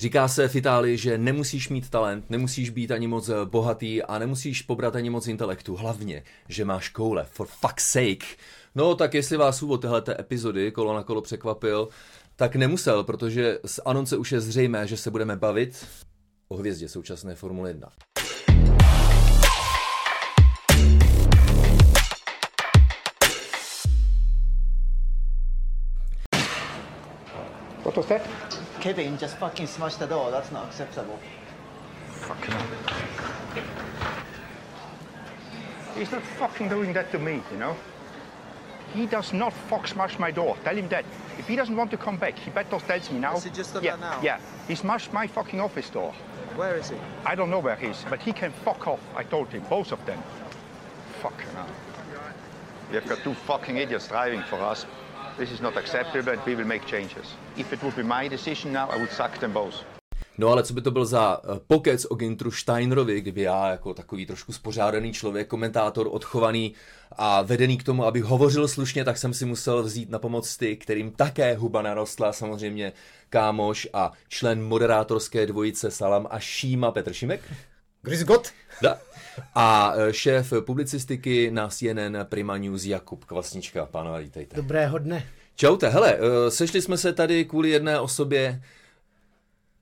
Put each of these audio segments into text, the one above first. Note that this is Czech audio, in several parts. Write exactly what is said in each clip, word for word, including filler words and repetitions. Říká se v Itálii, že nemusíš mít talent, nemusíš být ani moc bohatý a nemusíš pobrat ani moc intelektu. Hlavně, že máš koule, for fuck's sake. No tak jestli vás úvod téhleté epizody Kolo na kolo překvapil, tak nemusel, protože z anonce už je zřejmé, že se budeme bavit o hvězdě současné Formule jedna. What was that? Kevin just fucking smashed the door. That's not acceptable. Fucking. He's not fucking doing that to me, you know? He does not fuck smash my door. Tell him that. If he doesn't want to come back, he better tells me now. Is he just done yeah, that now? Yeah. He smashed my fucking office door. Where is he? I don't know where he is, but he can fuck off. I told him, both of them. Fucking hell. We've got two fucking idiots driving for us. This is not acceptable and we will make changes. If it would be my decision now, I would suck them both. No ale co by to byl za pokec o Güntheru Steinerovi, kdyby já jako takový trošku spořádaný člověk, komentátor, odchovaný a vedený k tomu, aby hovořil slušně, tak jsem si musel vzít na pomoc ty, kterým také huba narostla, samozřejmě kámoš a člen moderátorské dvojice Salam a Šíma Petr Šimek. Grüß Gott. Da. A šéf publicistiky na C N N Prima News Jakub Kvasnička. Pánové, vítejte. Dobrého dne. Čaute, hele, sešli jsme se tady kvůli jedné osobě,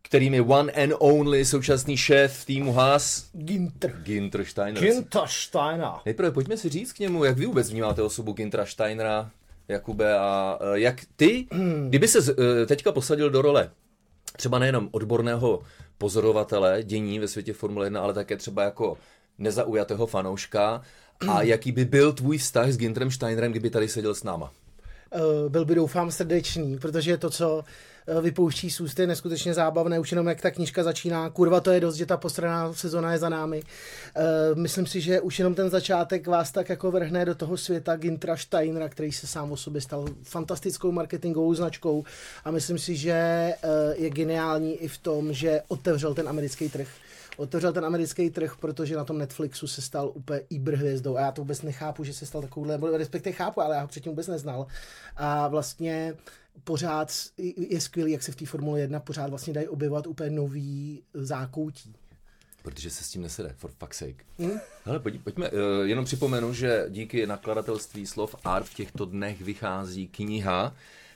kterým je one and only současný šéf týmu Haas. Günther. Günther Steiner. Günther Steiner. Nejprve pojďme si říct k němu, jak vy vůbec vnímáte osobu Günthera Steinera, Jakube, a jak ty, kdyby se teďka posadil do role třeba nejenom odborného pozorovatele dění ve světě Formule jedna, ale také třeba jako nezaujatého fanouška, a jaký by byl tvůj vztah s Güntherem Steinerem, kdyby tady seděl s náma? Byl by, doufám, srdečný, protože to, co vypouští z úst, je neskutečně zábavné, už jenom jak ta knížka začíná. Kurva, to je dost, že ta postraná sezona je za námi. Myslím si, že už jenom ten začátek vás tak jako vrhne do toho světa Günthera Steinera, který se sám o sobě stal fantastickou marketingovou značkou, a myslím si, že je geniální i v tom, že otevřel ten americký trh. Otevřel ten americký trh, protože na tom Netflixu se stal úplně iberhvězdou a já to vůbec nechápu, že se stal takovouhle, respektive chápu, ale já ho předtím vůbec neznal. A vlastně pořád je skvělý, jak se v té Formule jedna pořád vlastně dají objevovat úplně nový zákoutí. Protože se s tím nesede, for fuck's sake. Hmm? Hele, pojď, pojďme, jenom připomenu, že díky nakladatelství Slovart v těchto dnech vychází kniha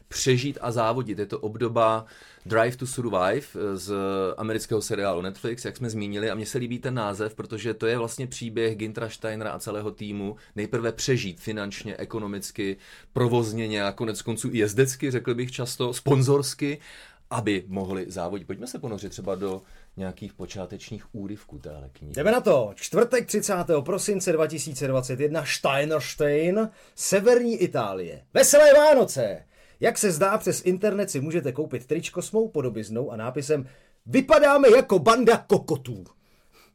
Přežít a závodit. Je to obdoba Drive to Survive z amerického seriálu Netflix, jak jsme zmínili, a mně se líbí ten název, protože to je vlastně příběh Günthera Steinera a celého týmu. Nejprve přežít finančně, ekonomicky, provozně a konec konců i jezdecky, řekl bych často, sponzorsky, aby mohli závodit. Pojďme se ponořit třeba do nějakých počátečních úryvků téhle knihy. Jdeme na to. Čtvrtek třicátého prosince dva tisíce dvacet jedna, Steinerstein, Severní Itálie. Veselé Vánoce! Jak se zdá, přes internet si můžete koupit tričko s mou podobiznou a nápisem Vypadáme jako banda kokotů.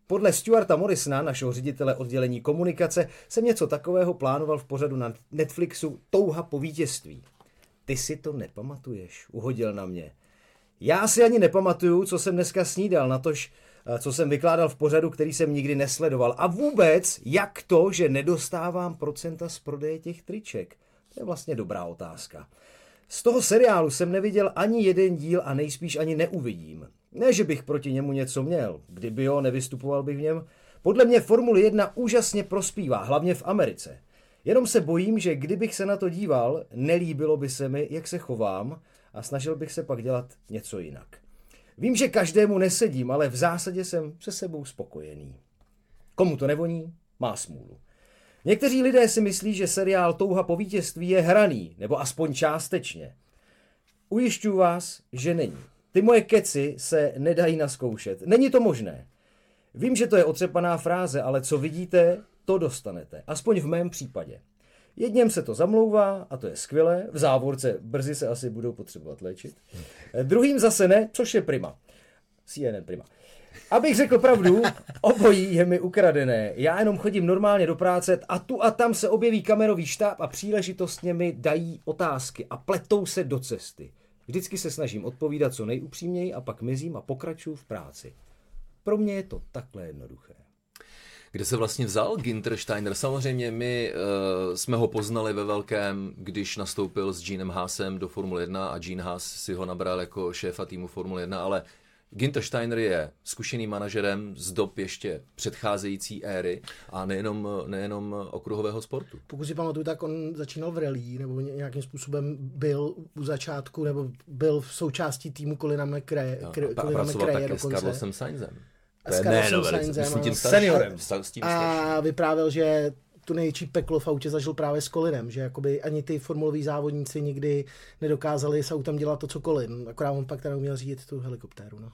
Podle Stuarta Morrisona, našeho ředitele oddělení komunikace, jsem něco takového plánoval v pořadu na Netflixu Touha po vítězství. Ty si to nepamatuješ, uhodil na mě. Já si ani nepamatuju, co jsem dneska snídal, natož co jsem vykládal v pořadu, který jsem nikdy nesledoval. A vůbec, jak to, že nedostávám procenta z prodeje těch triček? To je vlastně dobrá otázka. Z toho seriálu jsem neviděl ani jeden díl a nejspíš ani neuvidím. Ne, že bych proti němu něco měl. Kdyby jo, nevystupoval bych v něm. Podle mě Formule jedna úžasně prospívá, hlavně v Americe. Jenom se bojím, že kdybych se na to díval, nelíbilo by se mi, jak se chovám, a snažil bych se pak dělat něco jinak. Vím, že každému nesedím, ale v zásadě jsem se sebou spokojený. Komu to nevoní, má smůlu. Někteří lidé si myslí, že seriál Touha po vítězství je hraný, nebo aspoň částečně. Ujišťuji vás, že není. Ty moje keci se nedají nazkoušet. Není to možné. Vím, že to je otřepaná fráze, ale co vidíte, to dostanete. Aspoň v mém případě. Jedněm se to zamlouvá, a to je skvělé. V závorce brzy se asi budou potřebovat léčit. Druhým zase ne, což je prima. C N N Prima. Abych řekl pravdu, obojí je mi ukradené. Já jenom chodím normálně do práce a tu a tam se objeví kamerový štáb a příležitostně mi dají otázky a pletou se do cesty. Vždycky se snažím odpovídat co nejupřímněji a pak mizím a pokračuju v práci. Pro mě je to takhle jednoduché. Kde se vlastně vzal Günther Steiner? Samozřejmě my uh, jsme ho poznali ve velkém, když nastoupil s Genem Haasem do Formule jedna a Gene Haas si ho nabral jako šéfa týmu Formule jedna, ale Günther Steiner je zkušeným manažerem z dob ještě předcházející éry a nejenom, nejenom okruhového sportu. Pokud si pamatuju, tak on začínal v rally nebo nějakým způsobem byl u začátku nebo byl v součástí týmu Colina McRae. A, a pracoval také s Carlosem Sainzem. S Carlosem Sainzem, seniorem. A vyprávěl, že to největší peklo v autě zažil právě s Colinem, že jakoby ani ty formuloví závodníci nikdy nedokázali s autem dělat to, co Colin, akorát on pak teda uměl řídit tu helikoptéru. No.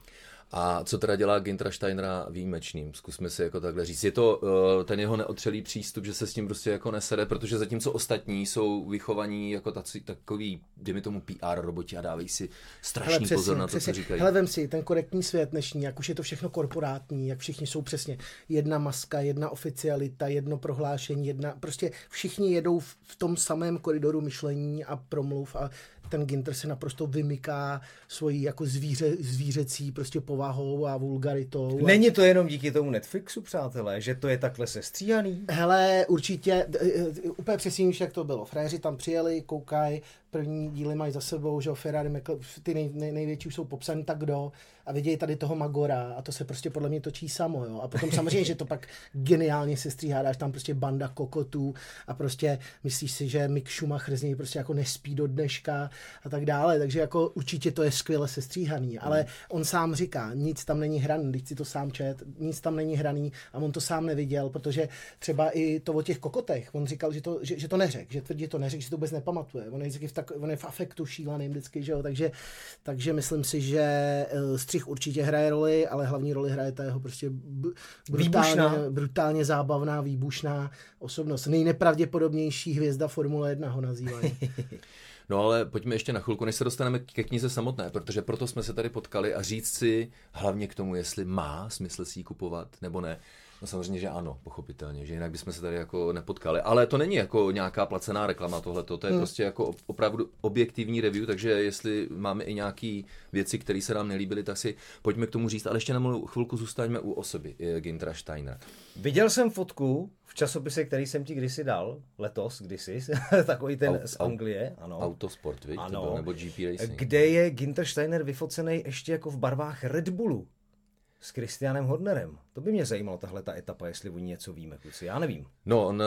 A co teda dělá Günthera Steinera výjimečným? Zkusme si jako takhle říct. Je to uh, ten jeho neotřelý přístup, že se s tím prostě jako nesede, protože zatímco ostatní jsou vychovaní jako taci, takový, dejme tomu P R roboti a dávají si strašný přesně, pozor na to, přesně. Co říkají. Hele, vem si, ten korektní svět dnešní, jak už je to všechno korporátní, jak všichni jsou přesně jedna maska, jedna oficialita, jedno prohlášení, jedna, prostě všichni jedou v, v tom samém koridoru myšlení a promluv a ten Günther se naprosto vymyká svojí jako zvíře, zvířecí prostě povahou a vulgaritou. A... Není to jenom díky tomu Netflixu, přátelé, že to je takhle sestříhaný? Hele, určitě, úplně přesně víš, jak to bylo. Fréři tam přijeli, koukají, první díly mají za sebou, že Ferrari, ty nej, nej, největší už jsou popsaný tak kdo a vidějí tady toho Magora a to se prostě podle mě točí samo, jo. A potom samozřejmě, že to pak geniálně sestříhá, dáš tam prostě banda kokotů a prostě myslíš si, že Mick Schumacher z něj prostě jako nespí do dneška a tak dále, takže jako určitě to je skvěle sestříhaný, ale on sám říká, nic tam není hraný, když si to sám čet, nic tam není hraný a on to sám neviděl, protože třeba i to o těch kokotech, on říkal, že to, že, že to neřekl, že tvrdí to neřekl, že to vůbec nepamatuje, on je, v, tak, on je v afektu šíleným vždycky, že jo, takže, takže myslím si, že střih určitě hraje roli, ale hlavní roli hraje ta jeho prostě brutálně, brutálně zábavná, výbušná osobnost, nejnepravděpodobnější hvězda Formule jedna ho nazývají. No ale pojďme ještě na chvilku, než se dostaneme ke knize samotné, protože proto jsme se tady potkali a říct si hlavně k tomu, jestli má smysl si ji kupovat nebo ne. No samozřejmě, že ano, pochopitelně, že jinak bychom se tady jako nepotkali. Ale to není jako nějaká placená reklama tohleto, to je hmm. prostě jako opravdu objektivní review, takže jestli máme i nějaký věci, které se nám nelíbily, tak si pojďme k tomu říct, ale ještě na malou chvilku zůstaňme u osoby Günthera Steinera. Viděl jsem fotku v časopise, který jsem ti kdysi dal, letos kdysi, takový ten Aut, z Anglie. Ano. Autosport, viď? Ano. To byl, nebo G P Racing. Kde je Günther Steiner vyfocený ještě jako v barvách Red Bullu s Christianem Hornerem. To by mě zajímalo, tahle ta etapa, jestli o ní něco víme, kluci. Já nevím. No, on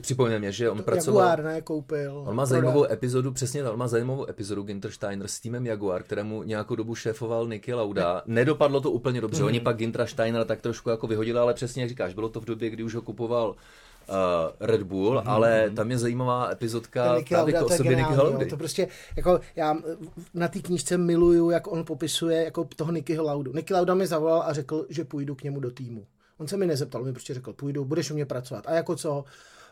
připomněl mě, že on Jaguar pracoval... Jaguar, ne, koupil. On má zajímavou epizodu, přesně, on má zajímavou epizodu Günther Steiner s týmem Jaguar, kterému nějakou dobu šéfoval Niki Lauda. Nedopadlo to úplně dobře. Mm. Oni pak Günthera Steinera tak trošku jako vyhodili, ale přesně jak říkáš, bylo to v době, kdy už ho kupoval Uh, Red Bull, mm-hmm. ale tam je zajímavá epizodka právě k osobě Nicky Laudy. To prostě, jako já na té knížce miluju, jak on popisuje jako toho Nickyho Laudu. Niki Lauda mi zavolal a řekl, že půjdu k němu do týmu. On se mi nezeptal, on mi prostě řekl, půjdu, budeš u mě pracovat. A jako co?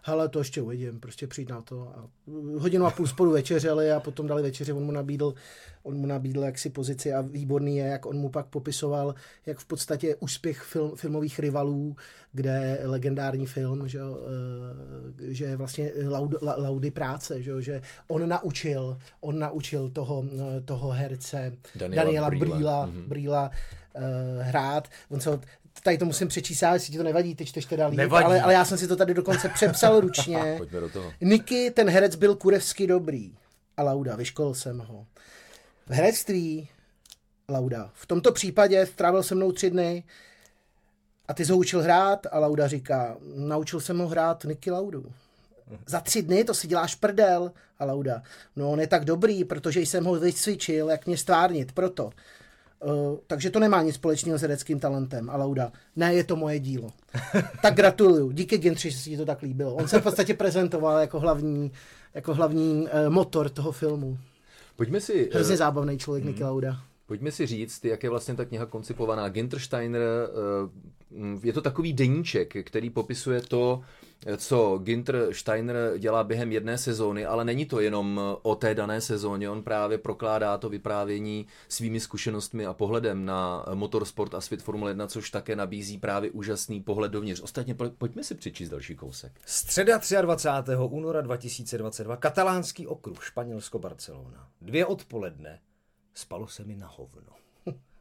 Hele, to ještě uvidím, prostě přijít na to. A hodinu a půl spolu večeřeli a potom dali večeři, on mu nabídl, on mu nabídl jaksi pozici a výborný je, jak on mu pak popisoval, jak v podstatě úspěch film, filmových rivalů, kde legendární film, že, že je vlastně Laud, la, Laudy práce, že, že on naučil, on naučil toho, toho herce Daniela, Daniela Brýla, mm-hmm. Brýla uh, hrát. On se tady to musím přečíst, jestli ti to nevadí, teď čteš teda líp, ale, ale já jsem si to tady dokonce přepsal ručně. Pojďme do toho. Niky, ten herec byl kurevsky dobrý. A Lauda, vyškolil jsem ho. V herectví, Lauda, v tomto případě strávil se mnou tři dny a ty jsi ho učil hrát a Lauda říká, naučil jsem ho hrát Niki Laudu. Za tři dny to si děláš prdel a Lauda, no on je tak dobrý, protože jsem ho vycvičil, jak mě stvárnit, proto. Uh, takže to nemá nic společného s hereckým talentem. A Lauda, ne, je to moje dílo. Tak gratuluju, díky Günther, že se ti to tak líbilo. On se v podstatě prezentoval jako hlavní, jako hlavní uh, motor toho filmu. Pojďme si... Hrozně uh, zábavný člověk, hmm. Niki Lauda. Pojďme si říct, jak je vlastně ta kniha koncipovaná. Günther Steiner, uh, je to takový deníček, který popisuje to, co Günther Steiner dělá během jedné sezóny, ale není to jenom o té dané sezóně, on právě prokládá to vyprávění svými zkušenostmi a pohledem na motorsport a svět Formule jedna, což také nabízí právě úžasný pohled dovnitř. Ostatně pojďme si přečíst další kousek. Středa dvacátého třetího února dva tisíce dvacet dva, katalánský okruh, Španělsko-Barcelona. Dvě odpoledne, spalo se mi na hovno.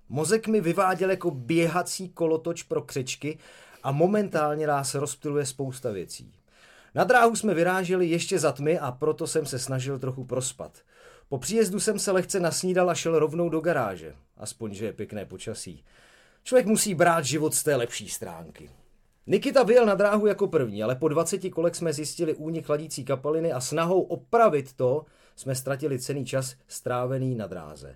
Mozek mi vyváděl jako běhací kolotoč pro křečky a momentálně nás rozptyluje spousta věcí. Na dráhu jsme vyráželi ještě za tmy a proto jsem se snažil trochu prospat. Po příjezdu jsem se lehce nasnídal a šel rovnou do garáže. Aspoň, že je pěkné počasí. Člověk musí brát život z té lepší stránky. Nikita vyjel na dráhu jako první, ale po dvaceti kolech jsme zjistili únik chladící kapaliny a snahou opravit to jsme ztratili cenný čas strávený na dráze.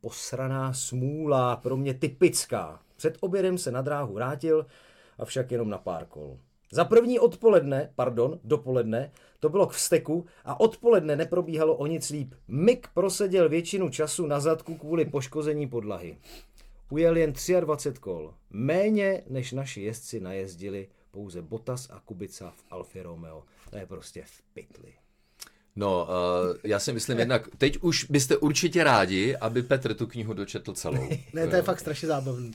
Posraná smůla, pro mě typická. Před obědem se na dráhu vrátil, avšak jenom na pár kol. Za první odpoledne, pardon, dopoledne, to bylo k vsteku a odpoledne neprobíhalo o nic líp. Mick proseděl většinu času na zadku kvůli poškození podlahy. Ujel jen dvacet tři kol. Méně, než naši jezdci najezdili, pouze Bottas a Kubica v Alfě Romeo. To je prostě v pytli. No, uh, já si myslím jednak, teď už byste určitě rádi, aby Petr tu knihu dočetl celou. Ne, to je fakt strašně zábavný.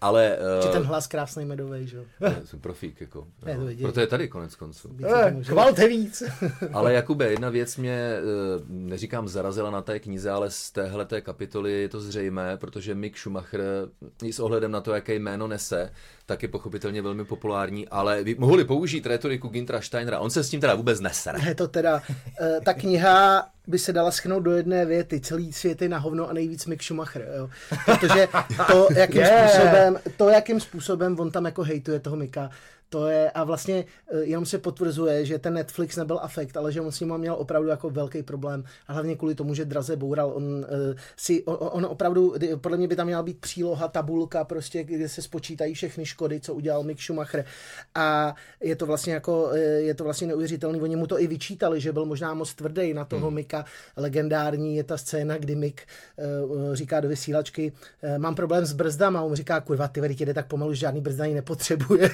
Ale... Uh, ten hlas krásný medovej, že jo? Jsem profík, jako. Ne, to proto je tady konec konců. Kvalte víc. Ale Jakube, jedna věc mě, neříkám zarazila na té knize, ale z téhleté kapitoly je to zřejmé, protože Mick Schumacher i s ohledem na to, jaké jméno nese, tak je pochopitelně velmi populární, ale mohli použít retoriku Günthera Steinera. On se s tím teda vůbec nesere. Ne, to teda... Ta kniha by se dala schrnout do jedné věty. Celý svět je na hovno a nejvíc Mick Schumacher. Jo. Protože to, jakým yeah. způsobem, to, jakým způsobem on tam jako hejtuje toho Micka, to je, a vlastně jenom se potvrzuje, že ten Netflix nebyl afekt, ale že on s ním měl opravdu jako velký problém. A hlavně kvůli tomu, že draze boural. On, uh, si, on, on opravdu, podle mě by tam měla být příloha, tabulka, prostě, kde se spočítají všechny škody, co udělal Mick Schumacher. A je to vlastně jako, je to vlastně neuvěřitelný. Oni mu to i vyčítali, že byl možná moc tvrdý na toho hmm. Micka. Legendární je ta scéna, kdy Mick uh, říká do vysílačky, uh, mám problém s brzdama. A on říká, kurva, ty veri, jde tak pomalu, že žádný brzdání nepotřebuje.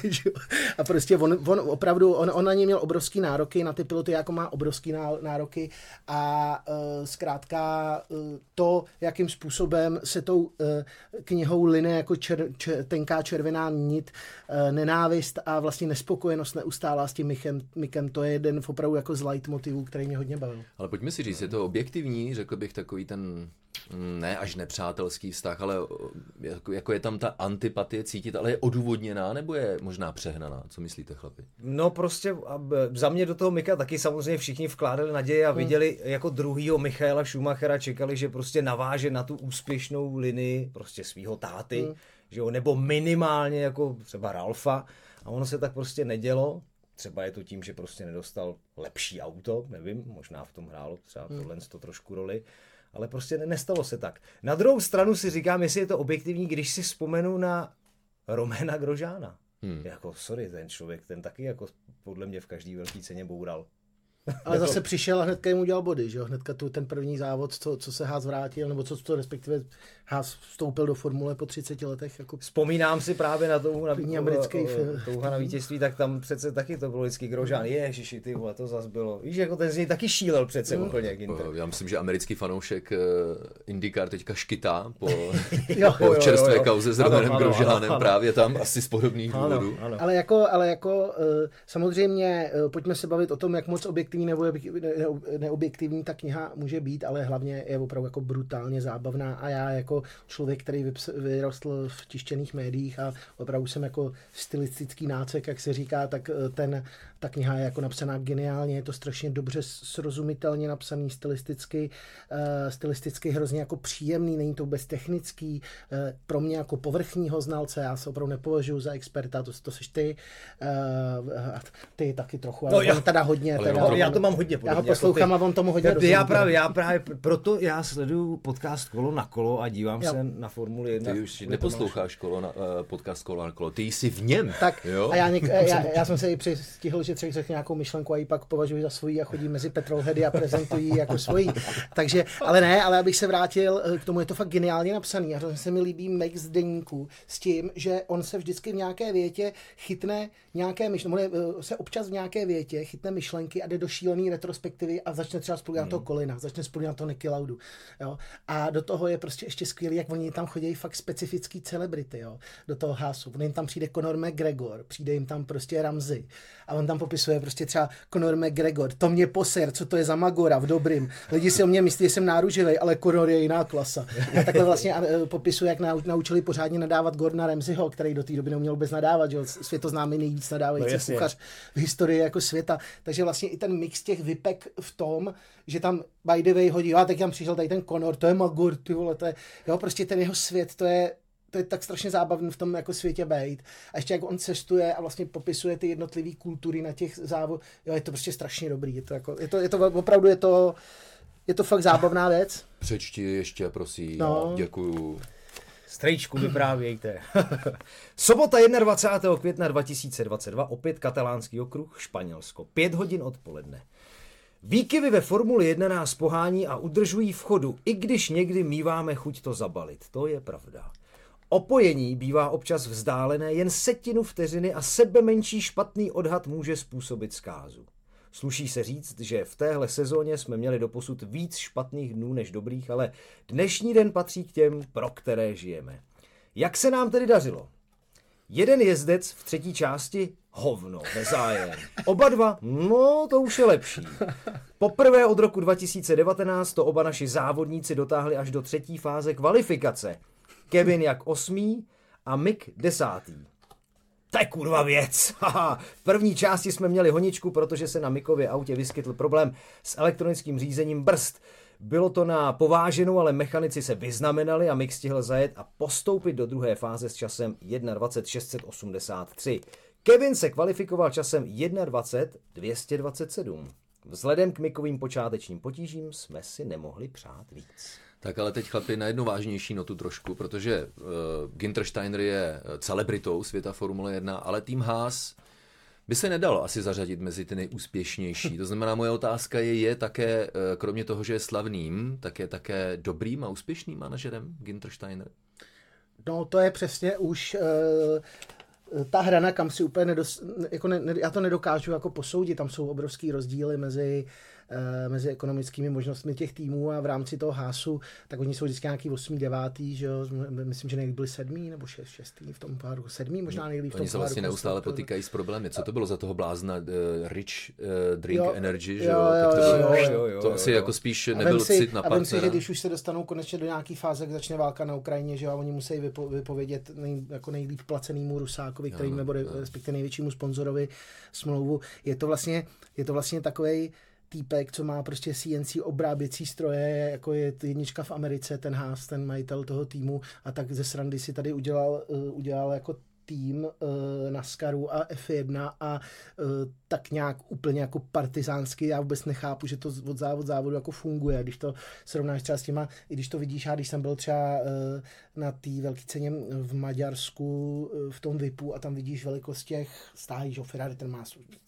A prostě on, on opravdu, on, on na ně měl obrovský nároky, na ty piloty jako má obrovský nároky a e, zkrátka e, to, jakým způsobem se tou e, knihou line jako čer, čer, tenká červená nit, e, nenávist a vlastně nespokojenost neustálá s tím Mickem, Mickem, to je jeden opravdu jako z leitmotivů, který mě hodně bavil. Ale pojďme si říct, je to objektivní, řekl bych takový ten... Ne až nepřátelský vztah, ale jako, jako je tam ta antipatie cítit, ale je odůvodněná nebo je možná přehnaná? Co myslíte, chlapi? No prostě za mě do toho Micka taky samozřejmě všichni vkládali naděje a viděli hmm. jako druhýho Michaela Schumachera, čekali, že prostě naváže na tu úspěšnou linii prostě svýho táty, hmm. že jo, nebo minimálně jako třeba Ralfa a ono se tak prostě nedělo. Třeba je to tím, že prostě nedostal lepší auto, nevím, možná v tom hrálo třeba hmm. tohle to trošku roli. Ale prostě nestalo se tak. Na druhou stranu si říkám, jestli je to objektivní, když si vzpomenu na Romaina Grosjeana. Hmm. Jako, sorry, ten člověk, ten taky jako podle mě v každý velký ceně boural. Ale zase to... přišel a hnedka jim udělal body, že jo? Hnedka tu ten první závod, co, co se Haas vrátil, nebo co, co respektive Haas vstoupil do formule po třiceti letech. Jako... Vzpomínám si právě na touhu na, touha na vítězství, tak tam přece taky to bylo vždycky Grosjean. Ježiši, ty vole, to zas bylo. Víš, jako ten z něj taky šílel přece mm. úplně. Já myslím, že americký fanoušek IndyCar teďka škytá po, jo, po jo, čerstvé jo, jo. kauze s Romainem Grosjeanem právě tam asi z podobných důvodů. Ale jako, ale jako samozřejmě pojďme se bavit o tom, jak moc objektivní nebo neobjektivní ta kniha může být, ale hlavně je opravdu jako brutálně zábavná a já jako člověk, který vyrostl v tištěných médiích a opravdu jsem jako stylistický nácek, jak se říká, tak ten, ta kniha je jako napsaná geniálně, je to strašně dobře srozumitelně napsaný stylisticky, stylisticky hrozně jako příjemný, není to vůbec technický, pro mě jako povrchního znalce, já se opravdu nepovažuji za experta, to, to seš ty, ty taky trochu, ale no teda hodně, ale teda, já to mám hodně podobně. Já ho poslouchám jako a on tomu hodně rozumím. Já právě, já právě, proto já sleduju podcast Kolo na kolo a dívám jo. se na Formuli jedna. Ty už neposloucháš kolo na, uh, podcast Kolo na kolo, ty jsi v něm. Tak jo? A já, něk, já, já jsem se i přistihl, že třeba řekl nějakou myšlenku a ji pak považuji za svoji a chodí mezi petrolheady a prezentují jako svoji. Takže, ale ne, ale abych se vrátil k tomu, je to fakt geniálně napsaný. A hrozně se mi líbí Mick z deníku s tím, že on se vždycky v nějaké větě chytne nějaké myšlenky, se občas v nějaké větě chytne myšlenky a jde do šílený retrospektivy a začne třeba spolu na toho Kolina, začne spolu na toho Niki Laudu. Jo? A do toho je prostě ještě skvělý, jak oni tam chodí fakt specifický celebrity, jo? Do toho Haasu. On jim tam přijde Conor McGregor, přijde jim tam prostě Ramsay a on tam popisuje prostě třeba Conor McGregor. To mě poser, co to je za magora v dobrým. Lidi si o mě myslí, že jsem náruživej, ale Conor je jiná klasa. A takhle vlastně popisuje, jak naučili pořádně nadávat Gordona Ramsayho, který do té doby neuměl vůbec nadávat, že světoznámý nejvíc nadávající kuchař v historii jako světa. Takže vlastně i ten mix těch vypek v tom, že tam by the way hodí, a tak tam přišel tady ten Conor, to je magor, ty vole, to je, jo, prostě ten jeho svět, to je to je tak strašně zábavný v tom jako světě bejt. A ještě jak on cestuje a vlastně popisuje ty jednotlivé kultury na těch závodech, jo, je to prostě strašně dobrý. Je to jako je to je to opravdu je to je to fakt zábavná věc. Přečti ještě, prosím. No. Děkuju. Strejčku vyprávějte. Sobota dvacátého prvního května dva tisíce dvacet dva, opět katalánský okruh, Španělsko. Pět hodin odpoledne. Výkyvy ve Formuli jedna nás pohání a udržují v chodu, i když někdy míváme chuť to zabalit. To je pravda. Opojení bývá občas vzdálené jen setinu vteřiny a sebemenší špatný odhad může způsobit zkázu. Sluší se říct, že v téhle sezóně jsme měli doposud víc špatných dnů než dobrých, ale dnešní den patří k těm, pro které žijeme. Jak se nám tedy dařilo? Jeden jezdec v třetí části hovno, nezájem. Oba dva, no to už je lepší. Poprvé od roku dva tisíce devatenáct to oba naši závodníci dotáhli až do třetí fáze kvalifikace. Kevin jak osmý a Mick desátý. To je kurva věc. Haha. V první části jsme měli honičku, protože se na Mickově autě vyskytl problém s elektronickým řízením brzd. Bylo to na pováženou, ale mechanici se vyznamenali a Mick stihl zajet a postoupit do druhé fáze s časem jedna dvacet šest set osmdesát tři. Kevin se kvalifikoval časem jedna dvacet dvě stě dvacet sedm. Vzhledem k Mickovým počátečním potížím jsme si nemohli přát víc. Tak ale teď, chlapi, na jednu vážnější notu trošku, protože uh, Günther Steiner je celebritou světa Formule jedna, ale tým Haas by se nedalo asi zařadit mezi ty nejúspěšnější. To znamená, moje otázka je, je také, uh, kromě toho, že je slavným, tak je také dobrým a úspěšným manažerem Günther Steiner? No, to je přesně už... Uh... ta hrana, kam si úplně nedos, jako ne, ne, já to nedokážu jako posoudit, tam jsou obrovský rozdíly mezi, e, mezi ekonomickými možnostmi těch týmů a v rámci toho Haasu, tak oni jsou vždycky nějaký osmý, devátý, že jo, myslím, že nejlíp byli sedmý nebo šest, šestý v tom páru, sedmý možná nejlíp v tom páru. Oni se vlastně neustále potýkají s problémy, co to bylo za toho blázna uh, Rich uh, Drink jo, Energy, že jo, jo, tak to, jo, bylo, jo, jo to jo, asi jo. Jako spíš nebyl si, cit na partnera. A vem si, že když už se dostanou konečně do nějaký fáze, jak začne válka na Ukrajině, že jo, a oni musí vypo, vypovědět nej, jako nejlíp placenému Rusáku, kterým nebo respektive největšímu sponzorovi smlouvu. Je to vlastně, je to vlastně takovej týpek, co má prostě C N C obráběcí stroje, jako je jednička v Americe, ten Haas, ten majitel toho týmu, a tak ze srandy si tady udělal, udělal jako tým e, NASCARu a F jedna a e, tak nějak úplně jako partizánsky, já vůbec nechápu, že to od závod závodu jako funguje, když to srovnáš třeba s těma, i když to vidíš, já když jsem byl třeba e, na té velké ceně v Maďarsku e, v tom V I P u a tam vidíš velikost těch stáhíš, o Ferrari, ten má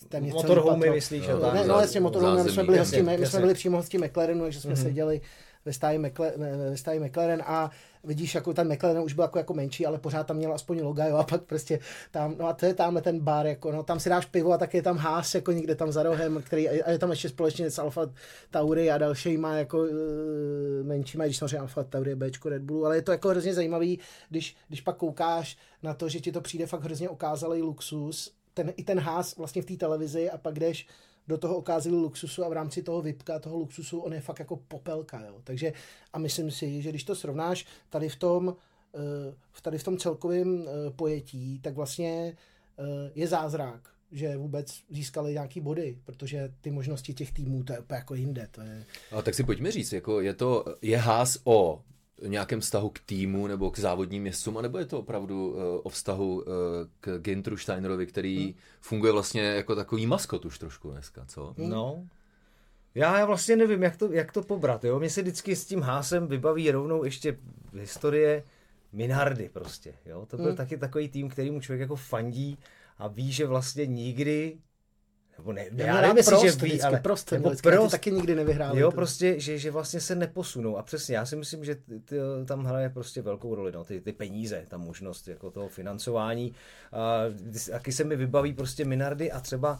téměř celý patro. Motorhome, myslíš? No, no, no jasně, motorhome, my jsme byli, hosti, my, my jsme byli přímo hosti McLarenu, takže jsme mm-hmm. seděli ve stáji, McLaren, ve stáji McLaren a vidíš, jako ten McLaren už byl jako, jako menší, ale pořád tam měl aspoň loga, jo, a pak prostě tam, no a to je tamhle ten bar, jako, no, tam si dáš pivo a tak je tam Haas, jako někde tam za rohem, který, a je tam ještě společně s Alfa Tauri a dalšíma, jako menšíma, když samozřejmě Alfa Tauri je Bčko Red Bullu, ale je to jako hrozně zajímavý, když, když pak koukáš na to, že ti to přijde fakt hrozně okázalý luxus, ten, i ten Haas vlastně v té televizi a pak jdeš do toho okázali luxusu a v rámci toho vypka, toho luxusu, on je fakt jako popelka, jo. Takže a myslím si, že když to srovnáš tady v tom, tady v tom celkovém pojetí, tak vlastně je zázrak, že vůbec získali nějaký body, protože ty možnosti těch týmů, to je úplně jako jinde. To je... A tak si pojďme říct, jako je to, je Haas o nějakém vztahu k týmu nebo k závodním jezdcům, anebo je to opravdu uh, o vztahu uh, k Güntheru Steinerovi, který hmm. funguje vlastně jako takový maskot už trošku dneska, co? Hmm. No, já, já vlastně nevím, jak to, jak to pobrat, jo? Mně se vždycky s tím Haasem vybaví rovnou ještě historie Minardi prostě, jo? To byl hmm. taky takový tým, kterýmu člověk jako fandí a ví, že vlastně nikdy nebo ne, ne, já nevím, prost, si, že ví, ale prost, nebo vždycky, prost, taky nikdy nevyhráli. Jo, to. Prostě, že, že vlastně se neposunou. A přesně, já si myslím, že ty, ty, tam hraje prostě velkou roli, no, ty, ty peníze, ta možnost jako toho financování. A, taky se mi vybaví prostě Minardi a třeba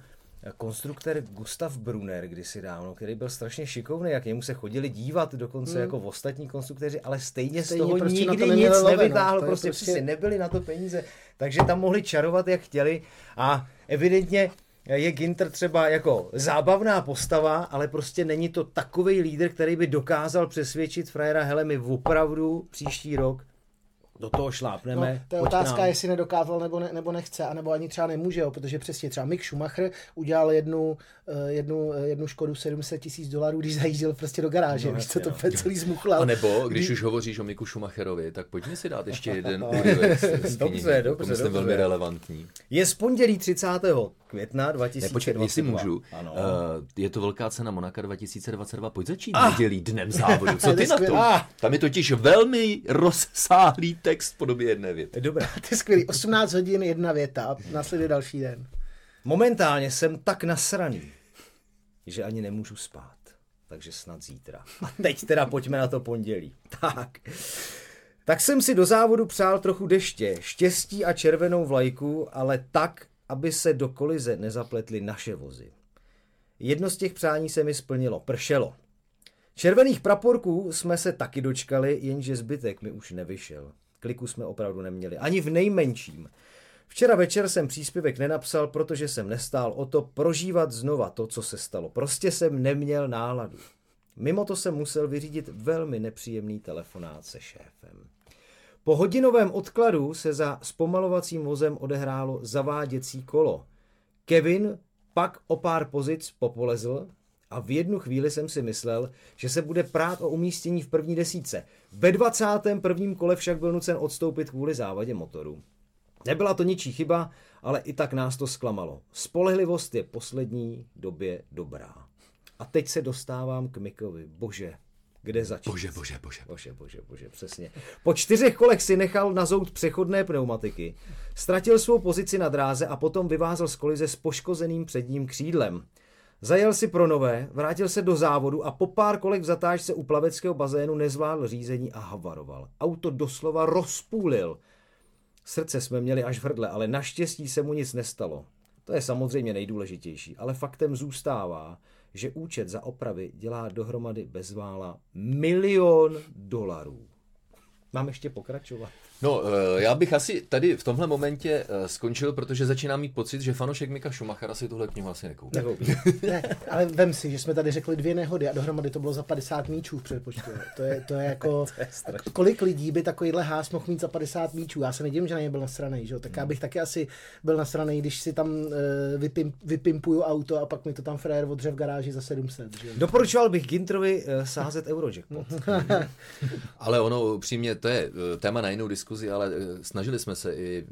konstruktor Gustav Brunner kdysi dávno, který byl strašně šikovný, jak němu se chodili dívat dokonce mm. jako v ostatní konstruktéři, ale stejně, stejně z toho prostě nikdy to nic nevytáhl, no, prostě, prostě... prostě nebyly na to peníze, takže tam mohli čarovat, jak chtěli a evidentně je Günther třeba jako zábavná postava, ale prostě není to takovej lídr, který by dokázal přesvědčit frajera, hele, my opravdu příští rok do toho šlápneme. No, to je otázka, nám. Jestli nedokázal nebo, ne, nebo nechce, anebo ani třeba nemůže, jo, protože přesně třeba Mick Schumacher udělal jednu, jednu, jednu škodu sedm set tisíc dolarů, když zajížděl prostě do garáže, no, víš, co to no. celý zmuchlal. A nebo, když už hovoříš o Micku Schumacherovi, tak pojďme si dát ještě jeden úryvek. Dobře, dobře. To myslím velmi relevantní. Je z pondělí třicátého května dva tisíce dvacet dva. Počkej, jestli můžu, ano. Uh, je to velká cena Monaka dva tisíce dvacet dva, pojď začít ah. nedělí dnem závodu, co ty na to? Ah. Tam je totiž velmi rozsáhlý text v podobě jedné věty. Dobrá, ty skvělý, osmnáct hodin, jedna věta, následuje další den. Momentálně jsem tak nasraný, že ani nemůžu spát, takže snad zítra. A teď teda pojďme na to pondělí. Tak. Tak jsem si do závodu přál trochu deště, štěstí a červenou vlajku, ale tak, aby se do kolize nezapletly naše vozy. Jedno z těch přání se mi splnilo, pršelo. Červených praporků jsme se taky dočkali, jenže zbytek mi už nevyšel. Kliku jsme opravdu neměli, ani v nejmenším. Včera večer jsem příspěvek nenapsal, protože jsem nestál o to prožívat znova to, co se stalo. Prostě jsem neměl náladu. Mimo to jsem musel vyřídit velmi nepříjemný telefonát se šéfem. Po hodinovém odkladu se za zpomalovacím vozem odehrálo zaváděcí kolo. Kevin pak o pár pozic popolezl a v jednu chvíli jsem si myslel, že se bude prát o umístění v první desítce. Ve dvacátém prvním kole však byl nucen odstoupit kvůli závadě motoru. Nebyla to ničí chyba, ale i tak nás to zklamalo. Spolehlivost je poslední době dobrá. A teď se dostávám k Mickovi. Bože. Kde začít? Bože, bože, bože. Bože, bože, bože, přesně. Po čtyřech kolech si nechal nazout přechodné pneumatiky. Ztratil svou pozici na dráze a potom vyvázal z kolize s poškozeným předním křídlem. Zajel si pro nové, vrátil se do závodu a po pár kolech v zatáčce u plaveckého bazénu nezvládl řízení a havaroval. Auto doslova rozpůlil. Srdce jsme měli až v hrdle, ale naštěstí se mu nic nestalo. To je samozřejmě nejdůležitější, ale faktem zůstává, že účet za opravy dělá dohromady bezmála milion dolarů. Mám ještě pokračovat? No, já bych asi tady v tomhle momentě skončil, protože začínám mít pocit, že fanoušek Micka Schumachera si tuhle knihu asi nekoupí. Ne, ale vem si, že jsme tady řekli dvě nehody a dohromady to bylo za padesát míčů v předpočtu. To je, to je jako, to je kolik lidí by takovýhle Haas mohl mít za padesát míčů. Já se nedivím, že na něj byl nasranej, že? Tak já bych taky asi byl nasranej, když si tam vypim, vypimpuju auto a pak mi to tam frajer odře v garáži za sedm set. Že? Doporučoval bych Gintrovi sázet Eurojackpot. Ale ono přímě to je téma na jinou diskuzi, ale snažili jsme se i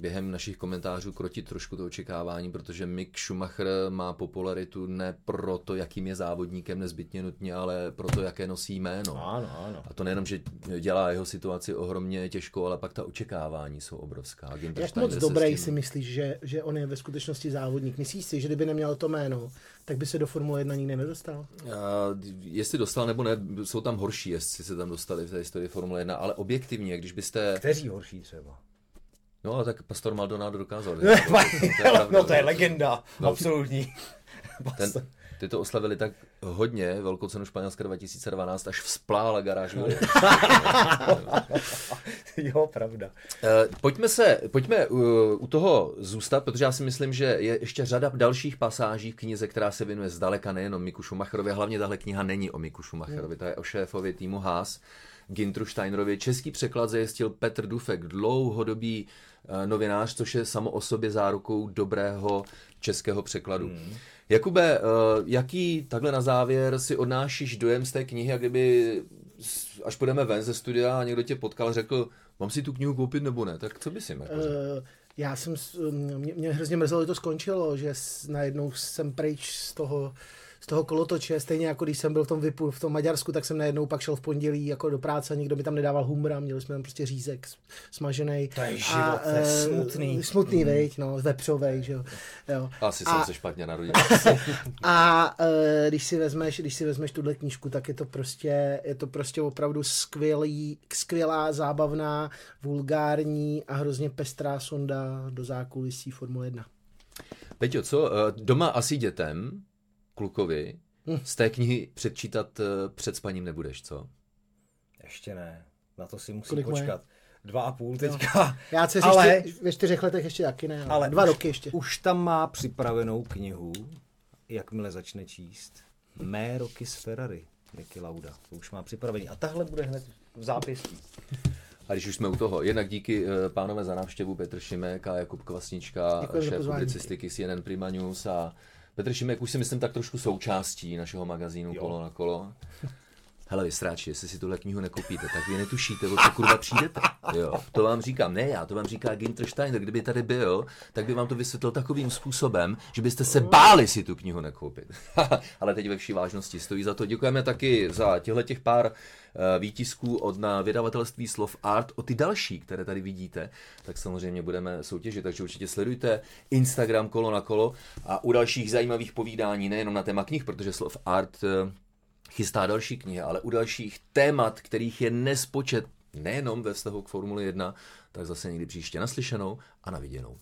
během našich komentářů krotit trošku to očekávání, protože Mick Schumacher má popularitu ne proto, jakým je závodníkem nezbytně nutně, ale proto, jaké nosí jméno. Ano, ano. A to nejenom, že dělá jeho situaci ohromně těžkou, ale pak ta očekávání jsou obrovská. Günther Jak Steiner moc dobrý si myslíš, že, že on je ve skutečnosti závodník? Myslíš si, že kdyby neměl to jméno, tak by se do Formule jedna nikdy nedostal? A jestli dostal nebo ne, jsou tam horší, jestli se tam dostali v té historii Formule jedna, ale objektivně, když byste... Kteří horší třeba? No ale tak Pastor Maldonado dokázal. Ne, to, to pravda, no to je legenda, velký, absolutní. Ten, ty to oslavili tak hodně, velkou cenu Španělska dva tisíce dvanáct, až vzplála garáž. Jo, pravda. Pojďme se, pojďme u toho zůstat, protože já si myslím, že je ještě řada dalších pasáží v knize, která se věnuje zdaleka nejenom Micku Schumacherovi, hlavně tahle kniha není o Micku Schumacherovi, ta je o šéfovi týmu Haas, Güntheru Steinerovi. Český překlad zajistil Petr Dufek, dlouhodobý novinář, což je samo o sobě zárukou dobrého českého překladu. Hmm. Jakube, jaký takhle na závěr si odnášíš dojem z té knihy, a kdyby, až půjdeme ven ze studia a někdo tě potkal, řekl, mám si tu knihu koupit nebo ne, tak co by si měl? Já jsem, mě, mě hrozně mrzelo, že to skončilo, že najednou jsem pryč z toho z toho kolotoče, stejně jako když jsem byl v tom Vipu, v tom Maďarsku, tak jsem najednou pak šel v pondělí jako do práce, nikdo mi tam nedával humra, měli jsme tam prostě řízek smažený. To je život, a, to je smutný. Smutný, mm. veď, no, vepřovej, že jo. jo. Asi a, jsem se špatně narodil. A když si vezmeš, když si vezmeš tuhle knížku, tak je to prostě, je to prostě opravdu skvělý, skvělá, zábavná, vulgární a hrozně pestrá sonda do zákulisí Formule jedna. Peťo, co doma asi dětem klukovi z té knihy předčítat před spaním nebudeš, co? Ještě ne, na to si musím Kolik počkat. Moje? dva a půl teďka. No. Já se ale, ještě, ve čtyřech letech ještě taky ne. Ale dva už, roky ještě. Už tam má připravenou knihu, jakmile začne číst, Mé roky s Ferrari, Niki Lauda. To už má připravený. A tahle bude hned v zápěstí. A když už jsme u toho, jednak díky pánové za návštěvu, Petr Šimek a Jakub Kvasnička, děkuji šéf publicistiky C N N Prima News. A Petr Šimek už si myslím tak trošku součástí našeho magazínu jo. Kolo na kolo. Hele, vy sráči, jestli si tuhle knihu nekoupíte, tak vy netušíte, o co kurva přijdete. Jo, to vám říkám, ne já, to vám říká Günther Steiner, kdyby tady byl, tak by vám to vysvětlil takovým způsobem, že byste se báli si tu knihu nekoupit. Ale teď ve vší vážnosti stojí za to. Děkujeme taky za těchto pár výtisků od na vydavatelství Slovart. O ty další, které tady vidíte, tak samozřejmě budeme soutěžit, takže určitě sledujte Instagram Kolo na kolo a u dalších zajímavých povídání, nejenom na téma knih, protože Slovart chystá další knihy, ale u dalších témat, kterých je nespočet nejenom ve vztahu k Formuli jedna, tak zase někdy příště naslyšenou a naviděnou.